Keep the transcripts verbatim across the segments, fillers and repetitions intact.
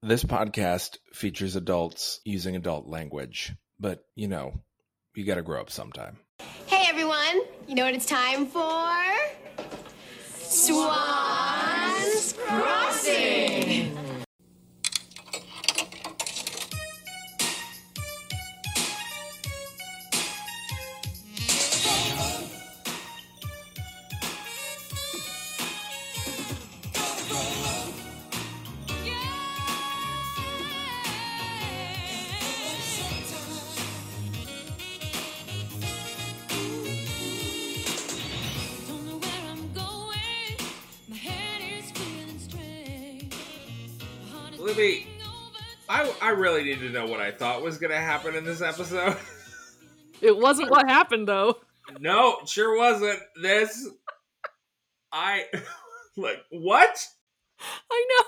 This podcast features adults using adult language, but, you know, you gotta grow up sometime. Hey, everyone. You know what it's time for? Swan's Crossing! Libby, I, I really need to know what I thought was going to happen in this episode. It wasn't what happened, though. No, it sure wasn't. This, I, like, what? I know.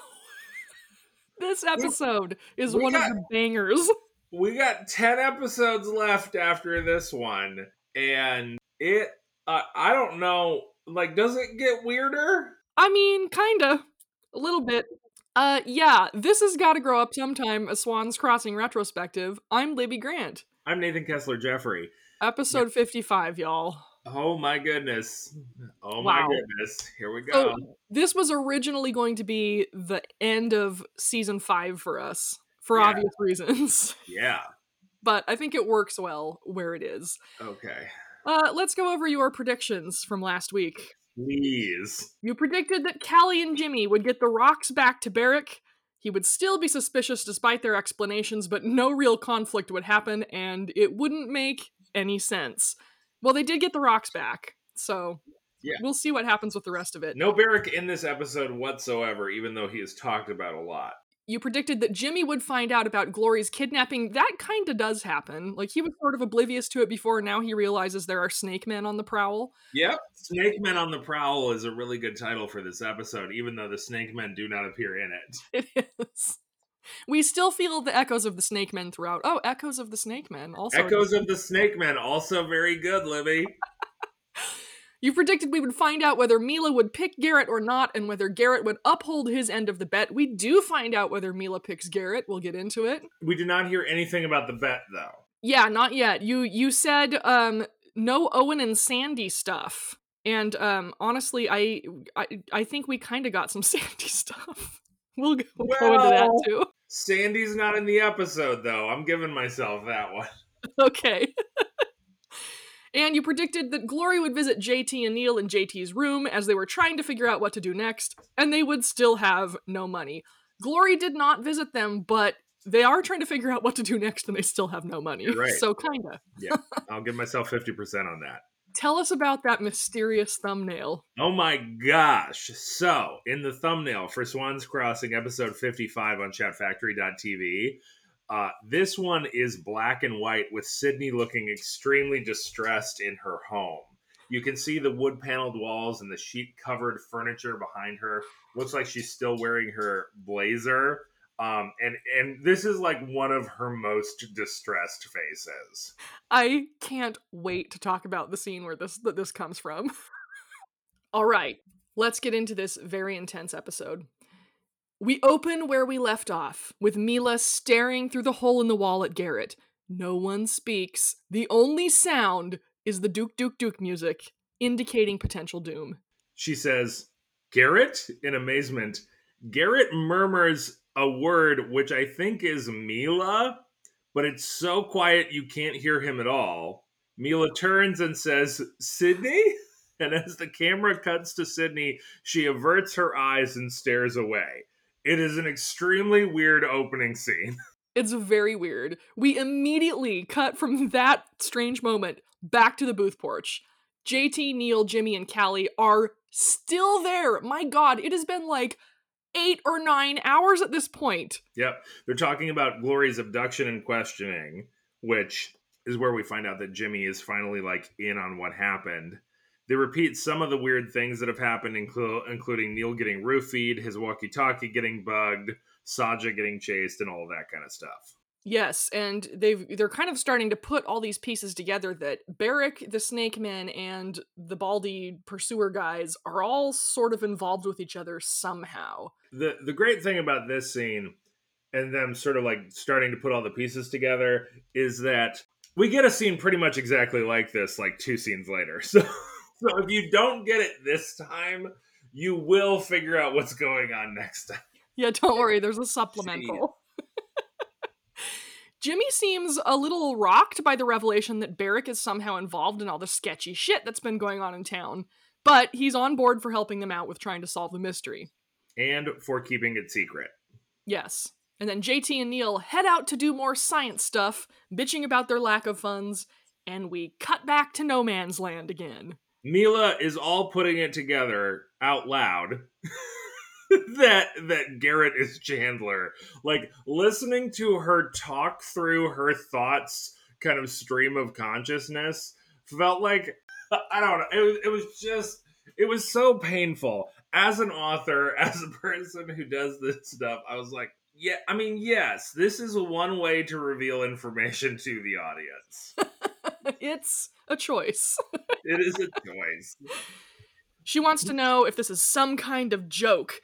This episode we, is we one got, of the bangers. We got ten episodes left after this one, and it, uh, I don't know, like, does it get weirder? I mean, kind of. A little bit. Uh, yeah, this has got to grow up sometime, a Swan's Crossing retrospective. I'm Libby Grant. I'm Nathan Kessler Jeffrey. Episode fifty-five, y'all. Oh my goodness. Oh my wow. goodness. Here we go. So, this was originally going to be the end of season five for us, for yeah. obvious reasons. Yeah. But I think it works well where it is. Okay. Uh, let's go over your predictions from last week. Please. You predicted that Callie and Jimmy would get the rocks back to Barrick. He would still be suspicious despite their explanations, but no real conflict would happen, and it wouldn't make any sense. Well, they did get the rocks back, so yeah. we'll see what happens with the rest of it. No Barrick in this episode whatsoever, even though he is talked about a lot. You predicted that Jimmy would find out about Glory's kidnapping. That kind of does happen. Like, he was sort of oblivious to it before. Now he realizes there are snake men on the prowl. Yep. Snake men on the prowl is a really good title for this episode, even though the snake men do not appear in it. It is. We still feel the echoes of the snake men throughout. Oh, echoes of the snake men. Also, echoes of the snake men. Also very good, Libby. You predicted we would find out whether Mila would pick Garrett or not, and whether Garrett would uphold his end of the bet. We do find out whether Mila picks Garrett. We'll get into it. We did not hear anything about the bet, though. Yeah, not yet. You you said um, no Owen and Sandy stuff, and um, honestly, I, I I think we kind of got some Sandy stuff. We'll go, we'll well, go into that, too. Sandy's not in the episode, though. I'm giving myself that one. Okay. And you predicted that Glory would visit J T and Neil in J T's room as they were trying to figure out what to do next, and they would still have no money. Glory did not visit them, but they are trying to figure out what to do next, and they still have no money. You're right. So kinda. Yeah, I'll give myself fifty percent on that. Tell us about that mysterious thumbnail. Oh my gosh. So, in the thumbnail for Swan's Crossing, episode fifty-five on chat factory dot t v, Uh, this one is black and white with Sydney looking extremely distressed in her home. You can see the wood-paneled walls and the sheet-covered furniture behind her. Looks like she's still wearing her blazer. Um, and, and this is like one of her most distressed faces. I can't wait to talk about the scene where this that this comes from. All right, let's get into this very intense episode. We open where we left off, with Mila staring through the hole in the wall at Garrett. No one speaks. The only sound is the Duke Duke Duke music, indicating potential doom. She says, Garrett? In amazement. Garrett murmurs a word which I think is Mila, but it's so quiet you can't hear him at all. Mila turns and says, Sydney? And as the camera cuts to Sydney, she averts her eyes and stares away. It is an extremely weird opening scene. It's very weird. We immediately cut from that strange moment back to the booth porch. J T, Neil, Jimmy, and Callie are still there. My God, it has been like eight or nine hours at this point. Yep. They're talking about Glory's abduction and questioning, which is where we find out that Jimmy is finally like in on what happened. They repeat some of the weird things that have happened, inclu- including Neil getting roofied, his walkie-talkie getting bugged, Saja getting chased, and all that kind of stuff. Yes, and they've, they're kind of starting to put all these pieces together that Barrick, the Snake Man, and the Baldy Pursuer guys are all sort of involved with each other somehow. The, the great thing about this scene and them sort of like starting to put all the pieces together is that we get a scene pretty much exactly like this, like two scenes later. So, so if you don't get it this time, you will figure out what's going on next time. Yeah, don't worry. There's a supplemental. Jimmy seems a little rocked by the revelation that Barrick is somehow involved in all the sketchy shit that's been going on in town, but he's on board for helping them out with trying to solve the mystery. And for keeping it secret. Yes. And then J T and Neil head out to do more science stuff, bitching about their lack of funds, and we cut back to no man's land again. Mila is all putting it together out loud. that that Garrett is Chandler. Like, listening to her talk through her thoughts, kind of stream of consciousness, felt like, I don't know, it was, it was just, it was so painful. As an author, as a person who does this stuff, I was like, yeah, I mean, yes, this is one way to reveal information to the audience. It's a choice. It is a choice. She wants to know if this is some kind of joke,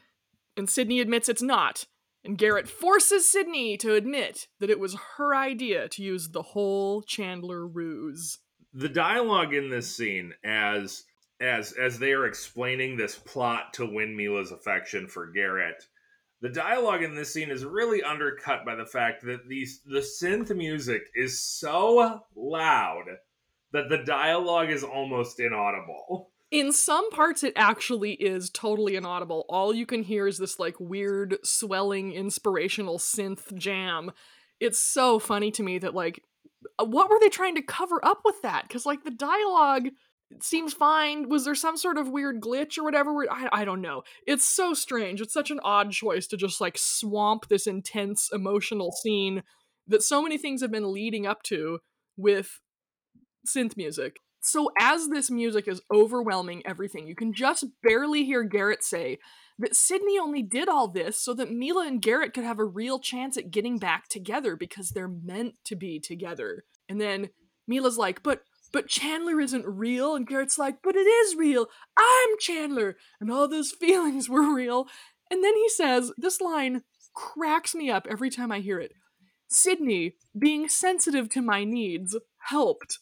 and Sydney admits it's not. And Garrett forces Sydney to admit that it was her idea to use the whole Chandler ruse. The dialogue in this scene, as as as they are explaining this plot to win Mila's affection for Garrett, the dialogue in this scene is really undercut by the fact that the, the synth music is so loud that the dialogue is almost inaudible. In some parts, it actually is totally inaudible. All you can hear is this, like, weird, swelling, inspirational synth jam. It's so funny to me that, like, what were they trying to cover up with that? Because, like, the dialogue seems fine. Was there some sort of weird glitch or whatever? I, I don't know. It's so strange. It's such an odd choice to just, like, swamp this intense, emotional scene that so many things have been leading up to with synth music. So as this music is overwhelming everything, you can just barely hear Garrett say that Sydney only did all this so that Mila and Garrett could have a real chance at getting back together because they're meant to be together. And then Mila's like, but but Chandler isn't real. And Garrett's like, but it is real. I'm Chandler. And all those feelings were real. And then he says, this line cracks me up every time I hear it. Sydney, being sensitive to my needs, helped.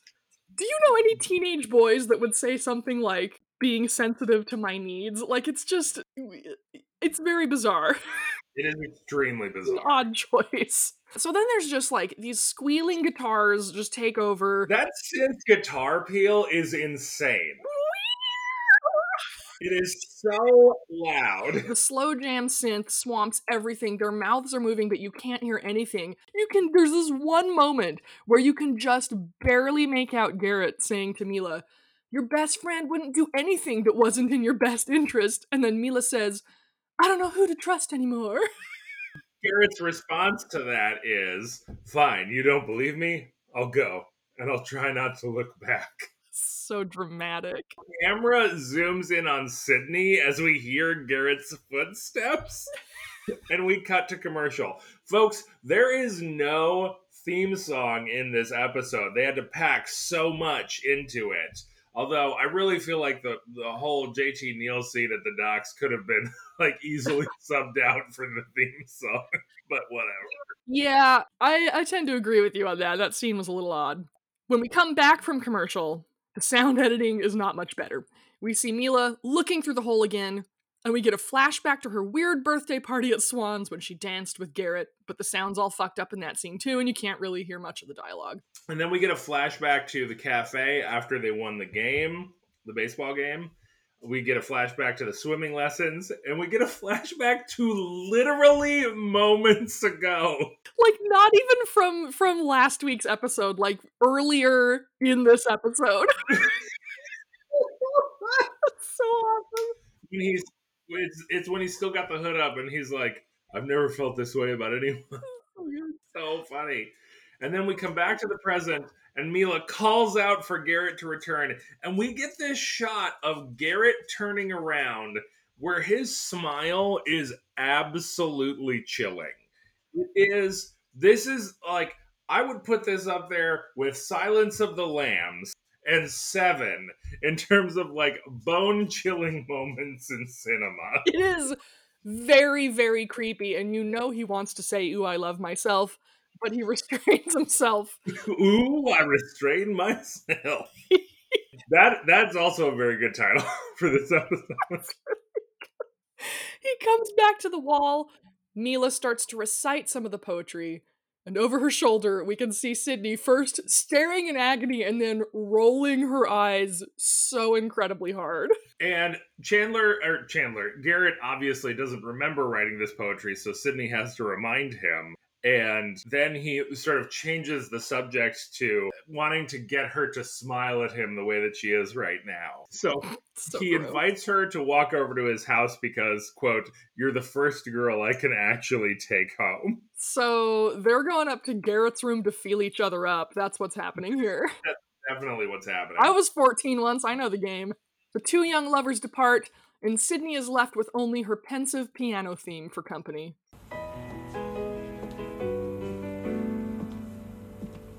Do you know any teenage boys that would say something like, being sensitive to my needs? Like, it's just, it's very bizarre. It is extremely bizarre. An odd choice. So then there's just, like, these squealing guitars just take over. That synth guitar peal is insane. It is so loud. The slow jam synth swamps everything. Their mouths are moving, but you can't hear anything. You can, there's this one moment where you can just barely make out Garrett saying to Mila, your best friend wouldn't do anything that wasn't in your best interest. And then Mila says, I don't know who to trust anymore. Garrett's response to that is, fine, you don't believe me? I'll go, and I'll try not to look back. So dramatic. Camera zooms in on Sydney as we hear Garrett's footsteps and we cut to commercial. Folks, there is no theme song in this episode. They had to pack so much into it. Although I really feel like the, the whole J T Neal scene at the docks could have been like easily subbed out for the theme song, but whatever. Yeah, I, I tend to agree with you on that. That scene was a little odd. When we come back from commercial, the sound editing is not much better. We see Mila looking through the hole again, and we get a flashback to her weird birthday party at Swan's when she danced with Garrett, but the sound's all fucked up in that scene too, and you can't really hear much of the dialogue. And then we get a flashback to the cafe after they won the game, the baseball game. We get a flashback to the swimming lessons, and we get a flashback to literally moments ago. Like, not even from, from last week's episode, like, earlier in this episode. That's so awesome. When he's, it's, it's when he's still got the hood up, and he's like, I've never felt this way about anyone. Oh, so funny. And then we come back to the present, and Mila calls out for Garrett to return. And we get this shot of Garrett turning around where his smile is absolutely chilling. It is, this is like, I would put this up there with Silence of the Lambs and Seven in terms of like bone chilling moments in cinema. It is very, very creepy, and you know he wants to say, ooh, I love myself, but he restrains himself. Ooh, I restrain myself. that That's also a very good title for this episode. He comes back to the wall. Mila starts to recite some of the poetry, and over her shoulder, we can see Sydney first staring in agony and then rolling her eyes so incredibly hard. And Chandler, or Chandler, Garrett obviously doesn't remember writing this poetry, so Sydney has to remind him. And then he sort of changes the subject to wanting to get her to smile at him the way that she is right now. So, so he gross. invites her to walk over to his house because, quote, you're the first girl I can actually take home. So they're going up to Garrett's room to feel each other up. That's what's happening here. That's definitely what's happening. I was fourteen once. I know the game. The two young lovers depart, and Sydney is left with only her pensive piano theme for company.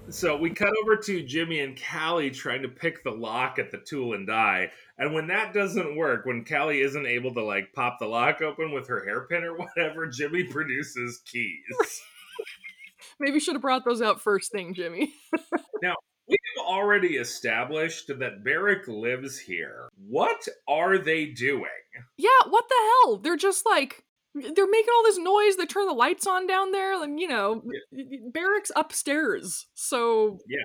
So we cut over to Jimmy and Callie trying to pick the lock at the tool and die. And when that doesn't work, when Callie isn't able to, like, pop the lock open with her hairpin or whatever, Jimmy produces keys. Maybe should have brought those out first thing, Jimmy. Now, we've already established that Barrick lives here. What are they doing? Yeah, what the hell? They're just like... They're making all this noise, they turn the lights on down there, and, you know, yeah. Barrick's upstairs, so... Yeah.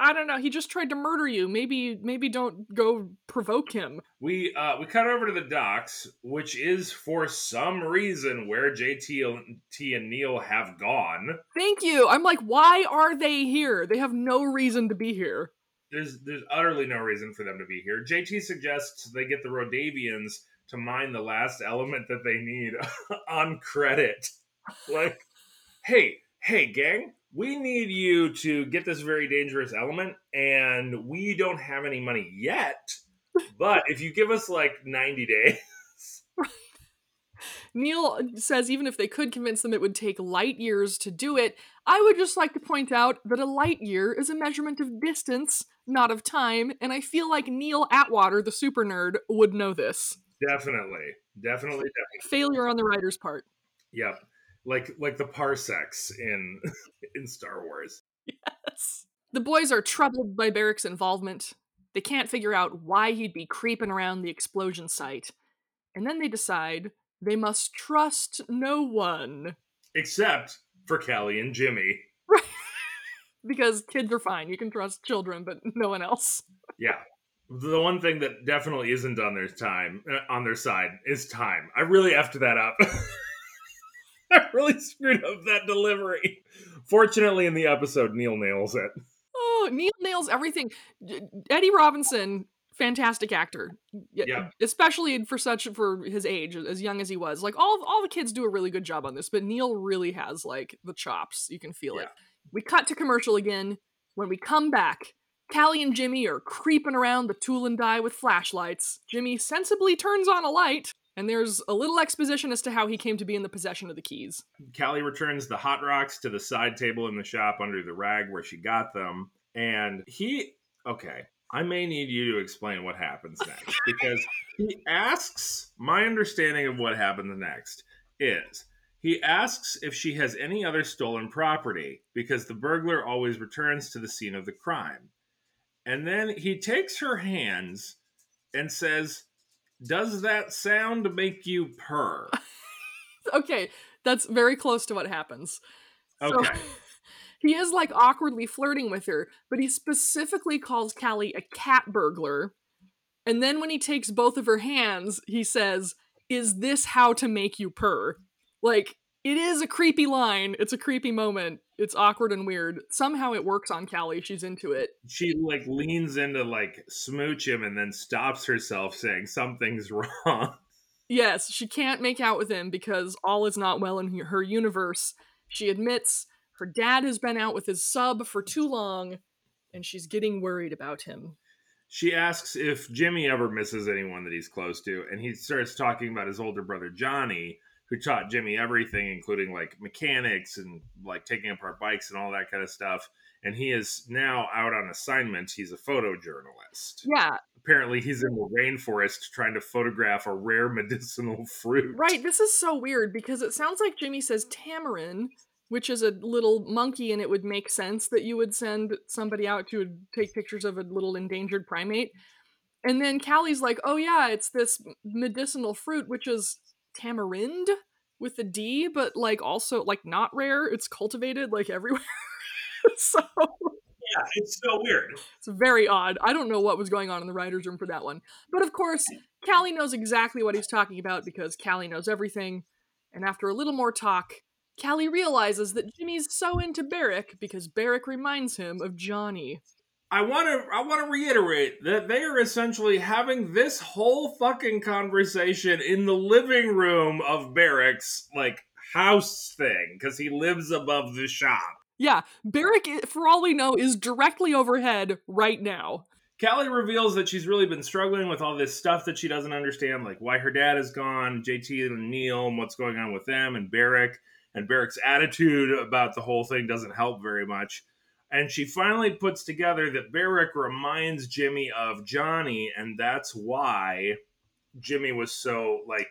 I don't know, he just tried to murder you, maybe maybe don't go provoke him. We uh, we cut over to the docks, which is, for some reason, where J T and Neil have gone. Thank you! I'm like, why are they here? They have no reason to be here. There's, there's utterly no reason for them to be here. J T suggests they get the Rodavians to mine the last element that they need on credit. Like, hey, hey, gang, we need you to get this very dangerous element, and we don't have any money yet, but if you give us, like, ninety days... Neil says even if they could convince them it would take light years to do it, I would just like to point out that a light year is a measurement of distance, not of time, and I feel like Neil Atwater, the super nerd, would know this. Definitely, definitely, definitely. Failure on the writer's part. Yeah, like like the parsecs in in Star Wars. Yes. The boys are troubled by Barrick's involvement. They can't figure out why he'd be creeping around the explosion site. And then they decide they must trust no one. Except for Callie and Jimmy. Right. Because kids are fine. You can trust children, but no one else. Yeah. The one thing that definitely isn't on their time, uh, on their side, is time. I really effed that up. I really screwed up that delivery. Fortunately, in the episode, Neil nails it. Oh, Neil nails everything. Eddie Robinson, fantastic actor. Yeah. Especially for such for his age, as young as he was. Like all all the kids do a really good job on this, but Neil really has like the chops. You can feel yeah. it. We cut to commercial again. When we come back, Callie and Jimmy are creeping around the tool and die with flashlights. Jimmy sensibly turns on a light, and there's a little exposition as to how he came to be in the possession of the keys. Callie returns the hot rocks to the side table in the shop under the rag where she got them, and he... Okay, I may need you to explain what happens next, because he asks... My understanding of what happens next is... He asks if she has any other stolen property, because the burglar always returns to the scene of the crime. And then he takes her hands and says, does that sound make you purr? Okay, that's very close to what happens. Okay. So, he is like awkwardly flirting with her, but he specifically calls Callie a cat burglar. And then when he takes both of her hands, he says, is this how to make you purr? Like, it is a creepy line. It's a creepy moment. It's awkward and weird. Somehow it works on Callie. She's into it. She, like, leans in to, like, smooch him and then stops herself saying something's wrong. Yes, she can't make out with him because all is not well in her universe. She admits her dad has been out with his sub for too long, and she's getting worried about him. She asks if Jimmy ever misses anyone that he's close to, and he starts talking about his older brother, Johnny, who taught Jimmy everything, including, like, mechanics and, like, taking apart bikes and all that kind of stuff. And he is now out on assignment. He's a photojournalist. Yeah, Apparently he's in the rainforest trying to photograph a rare medicinal fruit. Right, this is so weird because it sounds like Jimmy says tamarin, which is a little monkey, and it would make sense that you would send somebody out to take pictures of a little endangered primate. And then Callie's like, oh yeah, it's this medicinal fruit, which is tamarind with a D, but like also like not rare. It's cultivated like everywhere. So yeah, it's so weird. It's very odd. I don't know what was going on in the writer's room for that one. But of course, Callie knows exactly what he's talking about because Callie knows everything. And after a little more talk, Callie realizes that Jimmy's so into Barrick because Barrick reminds him of Johnny. I want to I want to reiterate that they are essentially having this whole fucking conversation in the living room of Barrick's, like, house thing, because he lives above the shop. Yeah, Barrick, for all we know, is directly overhead right now. Callie reveals that she's really been struggling with all this stuff that she doesn't understand, like why her dad is gone, J T and Neil, and what's going on with them, and Barrick. And Barrick's attitude about the whole thing doesn't help very much. And she finally puts together that Barrick reminds Jimmy of Johnny, and that's why Jimmy was so, like,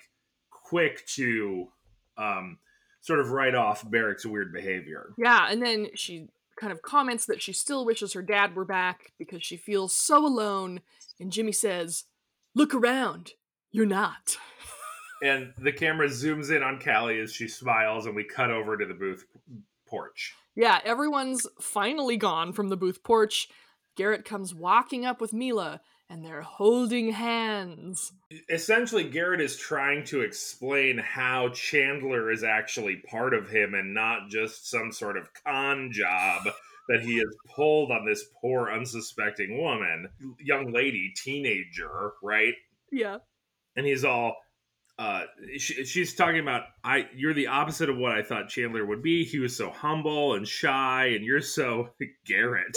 quick to um, sort of write off Barrick's weird behavior. Yeah, and then she kind of comments that she still wishes her dad were back because she feels so alone, and Jimmy says, "Look around, you're not." And the camera zooms in on Callie as she smiles, and we cut over to the booth porch. Yeah, everyone's finally gone from the booth porch. Garrett comes walking up with Mila, and they're holding hands. Essentially, Garrett is trying to explain how Chandler is actually part of him and not just some sort of con job that he has pulled on this poor, unsuspecting woman. Young lady, teenager, right? Yeah. And he's all... Uh, she, she's talking about, I. You're the opposite of what I thought Chandler would be. He was so humble and shy, and you're so Garrett.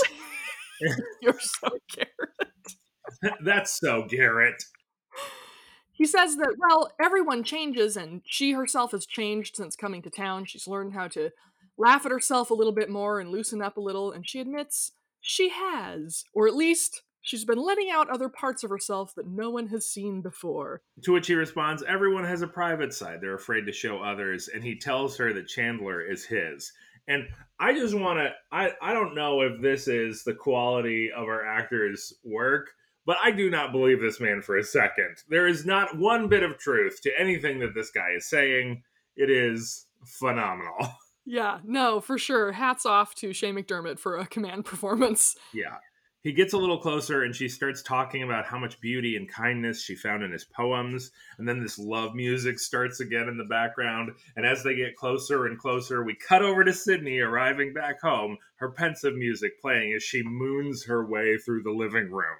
You're so Garrett. That's so Garrett. He says that, well, everyone changes, and she herself has changed since coming to town. She's learned how to laugh at herself a little bit more and loosen up a little, and she admits she has, or at least... she's been letting out other parts of herself that no one has seen before. To which he responds, everyone has a private side. They're afraid to show others. And he tells her that Chandler is his. And I just want to, I, I don't know if this is the quality of our actors' work, but I do not believe this man for a second. There is not one bit of truth to anything that this guy is saying. It is phenomenal. Yeah, no, for sure. Hats off to Shane McDermott for a command performance. Yeah. He gets a little closer, and she starts talking about how much beauty and kindness she found in his poems. And then this love music starts again in the background. And as they get closer and closer, we cut over to Sydney arriving back home, her pensive music playing as she moons her way through the living room.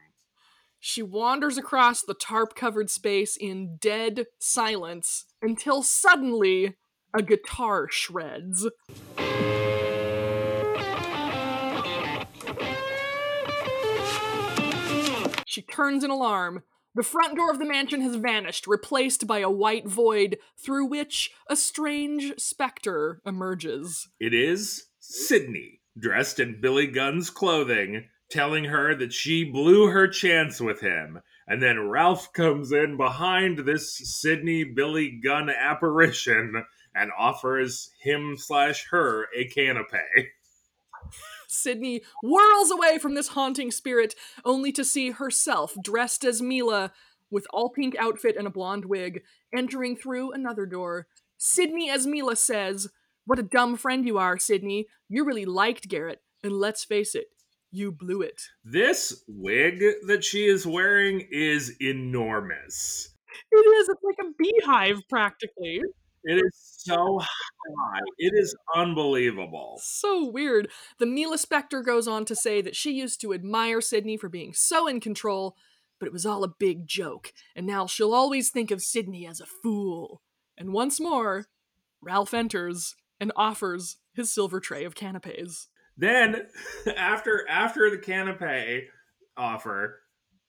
She wanders across the tarp-covered space in dead silence until suddenly a guitar shreds. She turns in alarm. The front door of the mansion has vanished, replaced by a white void through which a strange specter emerges. It is Sydney, dressed in Billy Gunn's clothing, telling her that she blew her chance with him. And then Ralph comes in behind this Sydney Billy Gunn apparition and offers him slash her a canapé. Sydney whirls away from this haunting spirit, only to see herself, dressed as Mila, with all-pink outfit and a blonde wig, entering through another door. Sydney as Mila says, "What a dumb friend you are, Sydney. You really liked Garrett, and let's face it, you blew it." This wig that she is wearing is enormous. It is. It's like a beehive, practically. It is so high. It is unbelievable. So weird. The Mila Spectre goes on to say that she used to admire Sydney for being so in control, but it was all a big joke, and now she'll always think of Sydney as a fool. And once more, Ralph enters and offers his silver tray of canapes. Then, after after the canapé offer,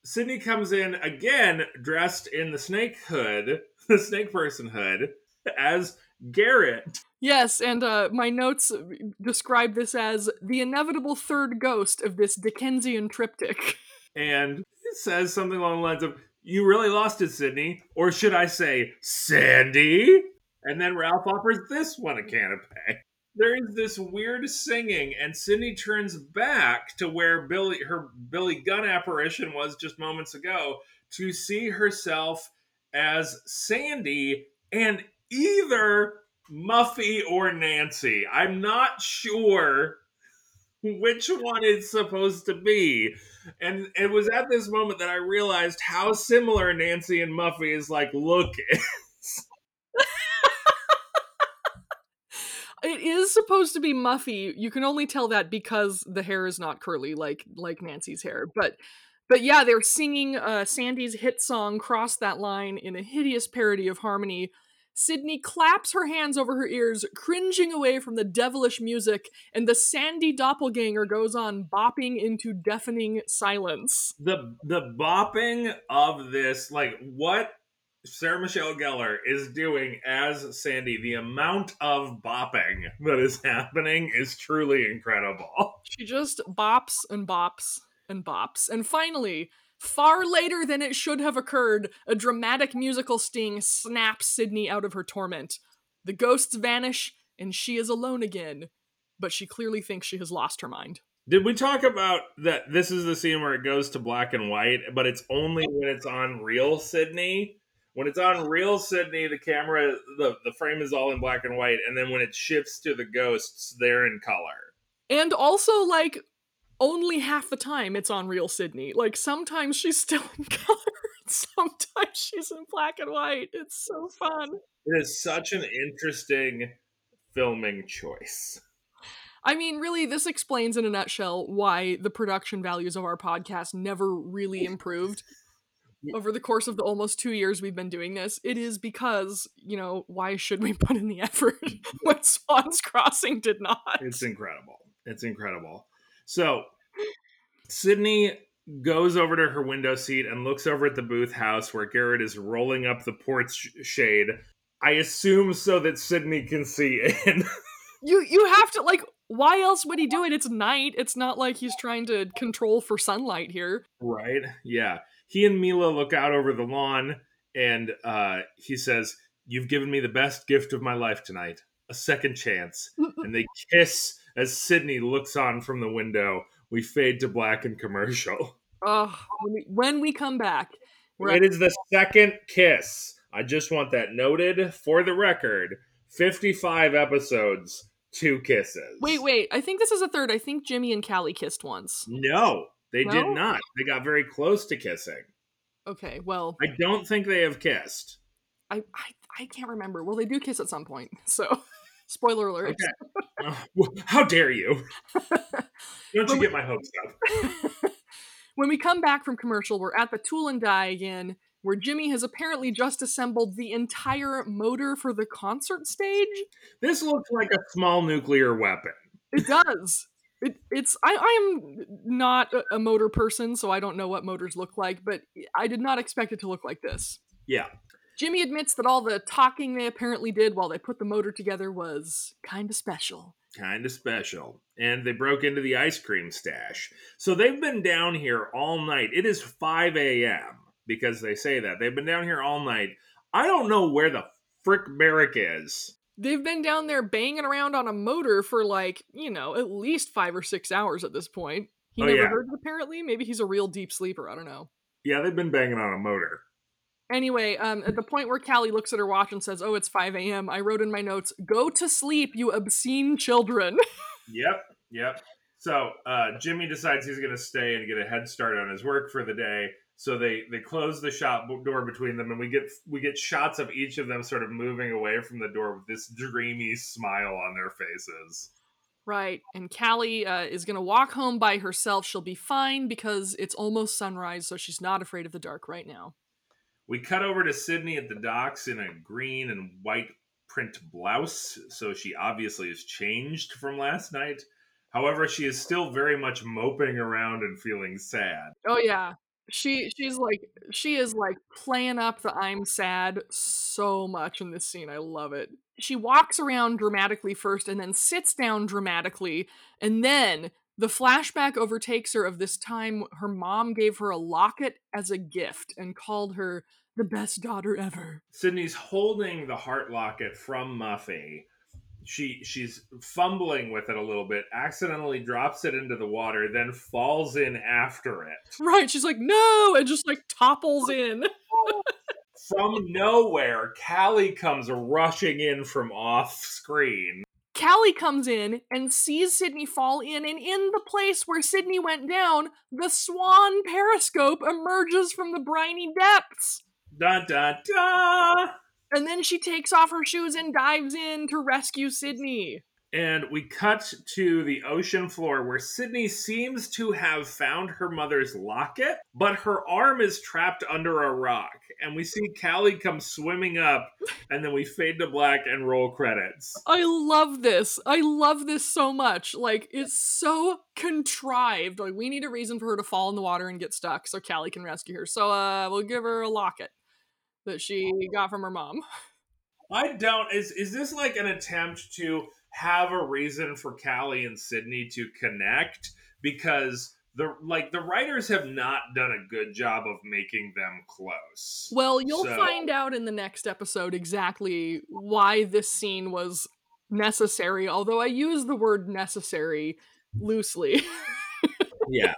Sydney comes in again dressed in the snake hood, the snake person hood, as Garrett. Yes, and uh, my notes describe this as the inevitable third ghost of this Dickensian triptych. And It says something along the lines of, "You really lost it, Sydney," or should I say, "Sandy?" And then Ralph offers this one a canapé. There is this weird singing, and Sydney turns back to where Billy, her Billy Gunn apparition was just moments ago, to see herself as Sandy and either Muffy or Nancy. I'm not sure which one it's supposed to be. And it was at this moment that I realized how similar Nancy and Muffy is like, look. It is supposed to be Muffy. You can only tell that because the hair is not curly like like Nancy's hair. But but yeah, they're singing uh, Sandy's hit song, Cross That Line, in a hideous parody of harmony. Sydney claps her hands over her ears, cringing away from the devilish music, and the Sandy doppelganger goes on bopping into deafening silence. The the bopping of this, like, what Sarah Michelle Gellar is doing as Sandy, the amount of bopping that is happening is truly incredible. She just bops and bops and bops. And finally, far later than it should have occurred, a dramatic musical sting snaps Sydney out of her torment. The ghosts vanish, and she is alone again. But she clearly thinks she has lost her mind. Did we talk about that this is the scene where it goes to black and white, but it's only when it's on real Sydney? When it's on real Sydney, the camera, the, the frame is all in black and white. And then when it shifts to the ghosts, they're in color. And also, like, only half the time it's on real Sydney. Like, sometimes she's still in color. Sometimes she's in black and white. It's so fun. It is such an interesting filming choice. I mean, really, this explains in a nutshell why the production values of our podcast never really improved. Over the course of the almost two years we've been doing this, it is because, you know, why should we put in the effort when Swan's Crossing did not? It's incredible. It's incredible. So, Sydney goes over to her window seat and looks over at the Booth house where Garrett is rolling up the porch shade. I assume so that Sydney can see in. You you have to, like, why else would he do it? It's night. It's not like he's trying to control for sunlight here. Right? Yeah. He and Mila look out over the lawn, and uh, he says, "You've given me the best gift of my life tonight, a second chance." And they kiss as Sydney looks on from the window. We fade to black and commercial. Oh, when we, when we come back. We're it at- is the second kiss. I just want that noted for the record. fifty-five episodes, two kisses. Wait, wait. I think this is a third. I think Jimmy and Callie kissed once. No. They no? did not. They got very close to kissing. Okay, well, I don't think they have kissed. I I, I can't remember. Well, they do kiss at some point, so spoiler alert. Okay. uh, how dare you? Don't you get my hopes up. When we come back from commercial, we're at the Tool and Die again, where Jimmy has apparently just assembled the entire motor for the concert stage. This looks like a small nuclear weapon. It does. It, it's I I am not a motor person, so I don't know what motors look like, but I did not expect it to look like this. Yeah. Jimmy admits that all the talking they apparently did while they put the motor together was kind of special. Kind of special. And they broke into the ice cream stash. So they've been down here all night. It is five a.m. because they say that. They've been down here all night. I don't know where the frick Barrick is. They've been down there banging around on a motor for, like, you know, at least five or six hours at this point. He oh, never yeah. heard it, apparently. Maybe he's a real deep sleeper. I don't know. Yeah, they've been banging on a motor. Anyway, um, at the point where Callie looks at her watch and says, "Oh, it's five a.m., I wrote in my notes, "Go to sleep, you obscene children." Yep, yep. So uh, Jimmy decides he's going to stay and get a head start on his work for the day. So they, they close the shop door between them, and we get we get shots of each of them sort of moving away from the door with this dreamy smile on their faces. Right, and Callie uh, is going to walk home by herself. She'll be fine because it's almost sunrise, so she's not afraid of the dark right now. We cut over to Sydney at the docks in a green and white print blouse, so she obviously is changed from last night. However, she is still very much moping around and feeling sad. Oh, yeah. She she's like she is like playing up the "I'm sad" so much in this scene. I love it. She walks around dramatically first and then sits down dramatically, and then The flashback overtakes her of this time her mom gave her a locket as a gift and called her the best daughter ever. Sydney's holding the heart locket from Muffy. She she's fumbling with it a little bit, accidentally drops it into the water, then falls in after it. Right, she's like, no, and just like topples in. From nowhere, Callie comes rushing in from off screen. Callie comes in and sees Sydney fall in, and in the place where Sydney went down, the Swan periscope emerges from the briny depths. Dun dun dun! And then she takes off her shoes and dives in to rescue Sydney. And we cut to the ocean floor where Sydney seems to have found her mother's locket, but her arm is trapped under a rock. And we see Callie come swimming up, and then we fade to black and roll credits. I love this. I love this so much. Like, it's so contrived. Like, we need a reason for her to fall in the water and get stuck so Callie can rescue her. So uh, we'll give her a locket that she got from her mom. I don't... Is, is this like an attempt to have a reason for Callie and Sydney to connect? Because the like the writers have not done a good job of making them close. Well, you'll so. find out in the next episode exactly why this scene was necessary, although I use the word necessary loosely. Yeah.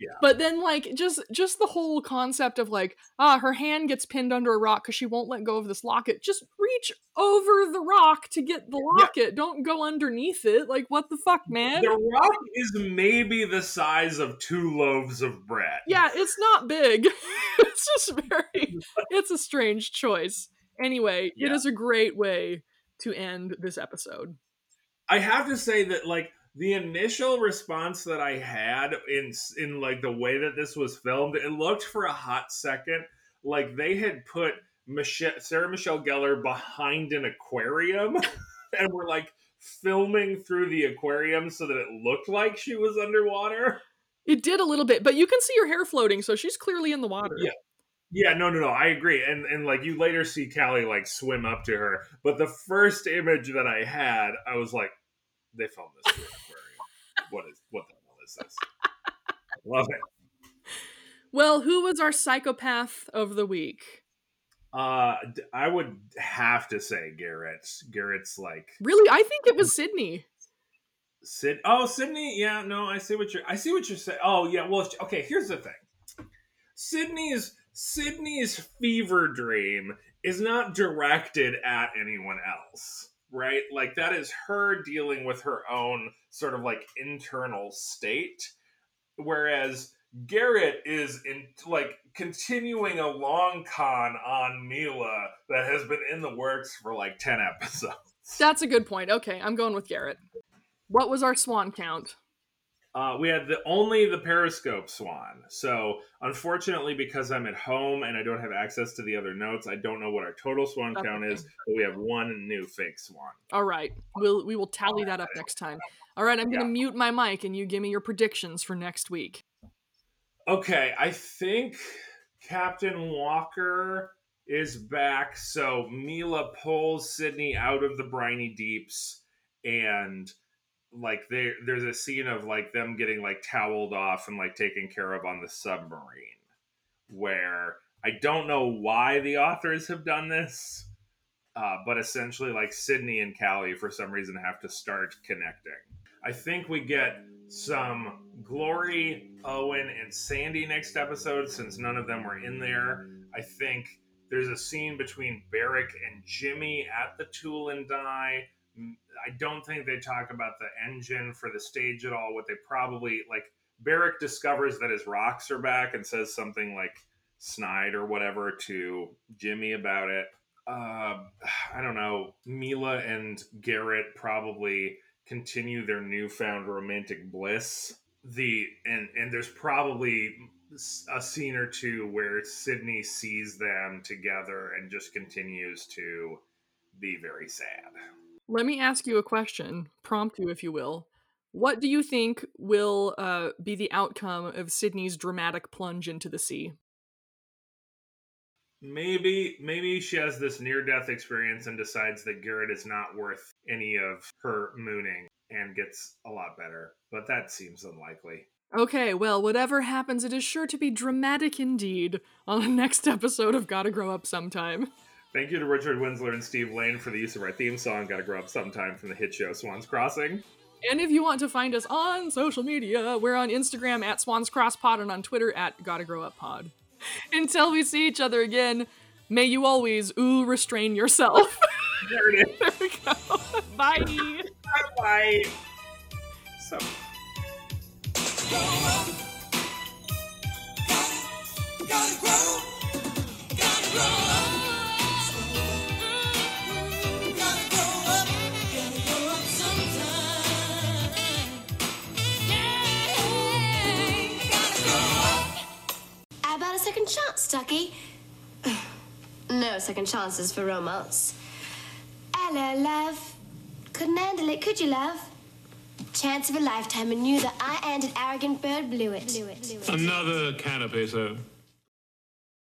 Yeah. But then, like, just just the whole concept of, like, ah, her hand gets pinned under a rock because she won't let go of this locket. Just reach over the rock to get the locket. Yeah. Don't go underneath it. Like, what the fuck, man? The rock is maybe the size of two loaves of bread. Yeah, it's not big. It's just very... It's a strange choice. Anyway, yeah. It is a great way to end this episode. I have to say that, like... The initial response that I had in, in like, the way that this was filmed, it looked for a hot second like they had put Michelle, Sarah Michelle Gellar behind an aquarium and were, like, filming through the aquarium so that it looked like she was underwater. It did a little bit, but you can see her hair floating, so she's clearly in the water. Yeah. Yeah, no, no, no, I agree. And, and like, you later see Callie, like, swim up to her. But the first image that I had, I was like, they filmed this in an aquarium. What is what the hell is this? Love it. Well, who was our psychopath of the week? Uh, I would have to say Garrett. Garrett's like really. I think it was Sydney. Sid. Oh, Sydney. Yeah. No, I see what you're. I see what you're saying. Oh, yeah. Well, okay. Here's the thing. Sydney's Sydney's fever dream is not directed at anyone else. Right? Like, that is her dealing with her own sort of, like, internal state. Whereas Garrett is, in like, continuing a long con on Mila that has been in the works for, like, ten episodes. That's a good point. Okay, I'm going with Garrett. What was our swan count? Uh, we had the only the Periscope Swan. So, unfortunately, because I'm at home and I don't have access to the other notes, I don't know what our total Swan That's count okay. is, but we have one new fake Swan. All right. We'll, we will tally that up next time. All right, I'm going to yeah. mute my mic and you give me your predictions for next week. Okay, I think Captain Walker is back. So, Mila pulls Sydney out of the briny deeps and... Like, there, there's a scene of, like, them getting, like, toweled off and, like, taken care of on the submarine. Where I don't know why the authors have done this, uh, but essentially, like, Sydney and Callie, for some reason, have to start connecting. I think we get some Glory, Owen, and Sandy next episode, since none of them were in there. I think there's a scene between Barrick and Jimmy at the Tool and Die. I don't think they talk about the engine for the stage at all. What they probably, like, Barrick discovers that his rocks are back and says something, like, snide or whatever to Jimmy about it. Uh, I don't know. Mila and Garrett probably continue their newfound romantic bliss. The and, and there's probably a scene or two where Sydney sees them together and just continues to be very sad. Let me ask you a question, prompt you if you will. What do you think will uh, be the outcome of Sydney's dramatic plunge into the sea? Maybe maybe she has this near-death experience and decides that Garrett is not worth any of her mooning and gets a lot better, but that seems unlikely. Okay, well, whatever happens, it is sure to be dramatic indeed on the next episode of Gotta Grow Up Sometime. Thank you to Richard Winsler and Steve Lane for the use of our theme song, Gotta Grow Up Sometime, from the hit show Swan's Crossing. And if you want to find us on social media, we're on Instagram at Swans Cross Pod and on Twitter at Gotta Grow Up Pod. Until we see each other again, may you always, ooh, restrain yourself. There it is. There we go. Bye. Bye. So. Grow up. Gotta, gotta grow. Gotta grow up. How about a second chance, Ducky? No second chances for romance. Hello, love. Couldn't handle it, could you, love? Chance of a lifetime, and knew that I and an arrogant bird blew it. Blew it. Blew it. Another canopy, sir.